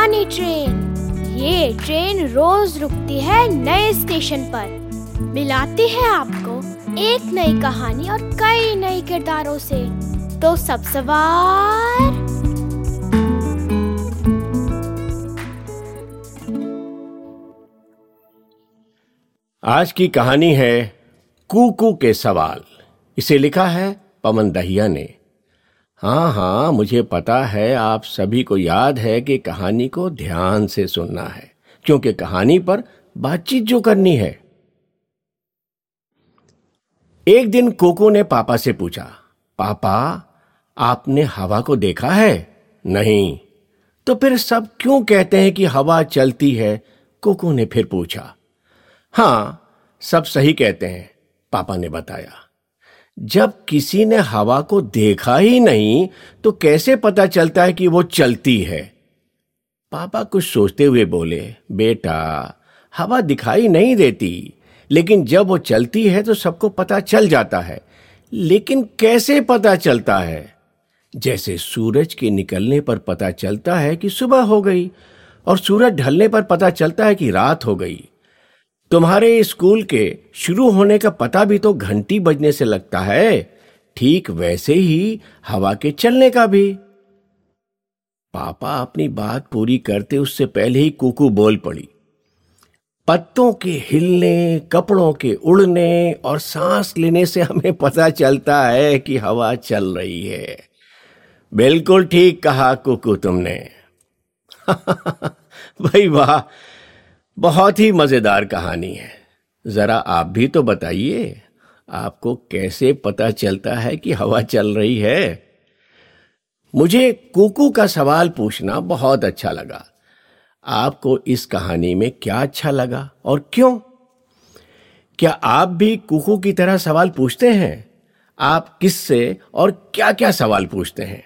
कहानी ट्रेन। ये ट्रेन रोज रुकती है नए स्टेशन पर, मिलाती है आपको एक नई कहानी और कई नए किरदारों से। तो सब सवार आज की कहानी है कूकू के सवाल। इसे लिखा है पवन दहिया ने। हाँ, मुझे पता है आप सभी को याद है कि कहानी को ध्यान से सुनना है, क्योंकि कहानी पर बातचीत जो करनी है। एक दिन कोको ने पापा से पूछा, पापा आपने हवा को देखा है? नहीं। तो फिर सब क्यों कहते हैं कि हवा चलती है? कोको ने फिर पूछा। हाँ, सब सही कहते हैं, पापा ने बताया। जब किसी ने हवा को देखा ही नहीं तो कैसे पता चलता है कि वो चलती है? पापा कुछ सोचते हुए बोले, बेटा हवा दिखाई नहीं देती, लेकिन जब वो चलती है तो सबको पता चल जाता है। लेकिन कैसे पता चलता है? जैसे सूरज के निकलने पर पता चलता है कि सुबह हो गई, और सूरज ढलने पर पता चलता है कि रात हो गई। तुम्हारे स्कूल के शुरू होने का पता भी तो घंटी बजने से लगता है, ठीक वैसे ही हवा के चलने का भी। पापा अपनी बात पूरी करते उससे पहले ही कुकू बोल पड़ी। पत्तों के हिलने, कपड़ों के उड़ने और सांस लेने से हमें पता चलता है कि हवा चल रही है। बिल्कुल ठीक कहा कुकू तुमने। भाई वाह, बहुत ही मजेदार कहानी है। जरा आप भी तो बताइए, आपको कैसे पता चलता है कि हवा चल रही है? मुझे कुकू का सवाल पूछना बहुत अच्छा लगा। आपको इस कहानी में क्या अच्छा लगा और क्यों? क्या आप भी कुकू की तरह सवाल पूछते हैं? आप किससे और क्या क्या सवाल पूछते हैं?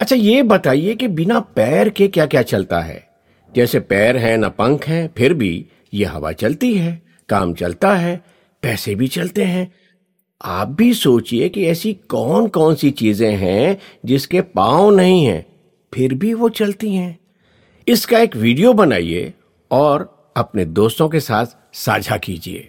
अच्छा ये बताइए कि बिना पैर के क्या क्या चलता है? जैसे पैर हैं ना पंख हैं, फिर भी ये हवा चलती है, काम चलता है, पैसे भी चलते हैं। आप भी सोचिए कि ऐसी कौन कौन सी चीजें हैं जिसके पाँव नहीं हैं फिर भी वो चलती हैं। इसका एक वीडियो बनाइए और अपने दोस्तों के साथ साझा कीजिए।